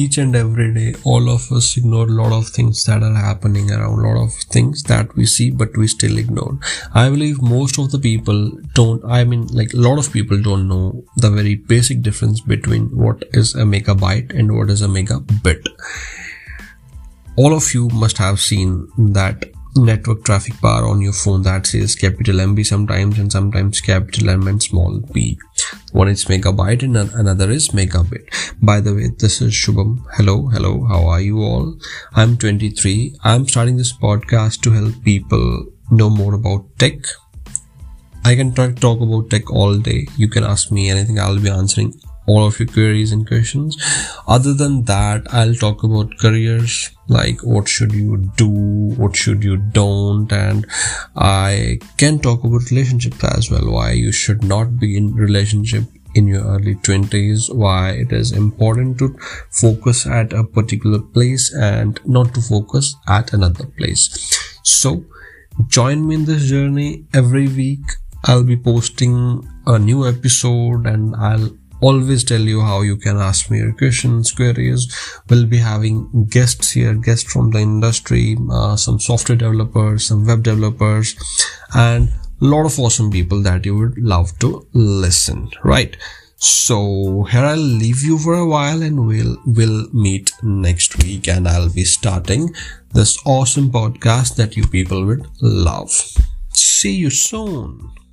each and every day all of us ignore a lot of things that are happening around, a lot of things that we see but we still ignore. I believe most of the people don't, a lot of people don't know the very basic difference between what is a megabyte and what is a megabit. All of you must have seen that network traffic bar on your phone that says capital MB sometimes and sometimes capital M and small b. One is megabyte and another is megabit. By the way, this is Shubham. Hello, how are you all? I'm 23. I'm starting this podcast to help people know more about tech. I can talk about tech all day. You can ask me anything. I'll be answering all of your queries and questions. Other than that, I'll talk about careers, like what should you do, what should you don't, and I can talk about relationships as well, why you should not be in relationship in your early 20s, why it is important to focus at a particular place and not to focus at another place. So join me in this journey. Every week I'll be posting a new episode and I'll always tell you how you can ask me your questions, queries. We'll be having guests here, guests from the industry, some software developers, some web developers, and a lot of awesome people that you would love to listen, right? So here I'll leave you for a while and we'll meet next week, and I'll be starting this awesome podcast that you people would love. See you soon.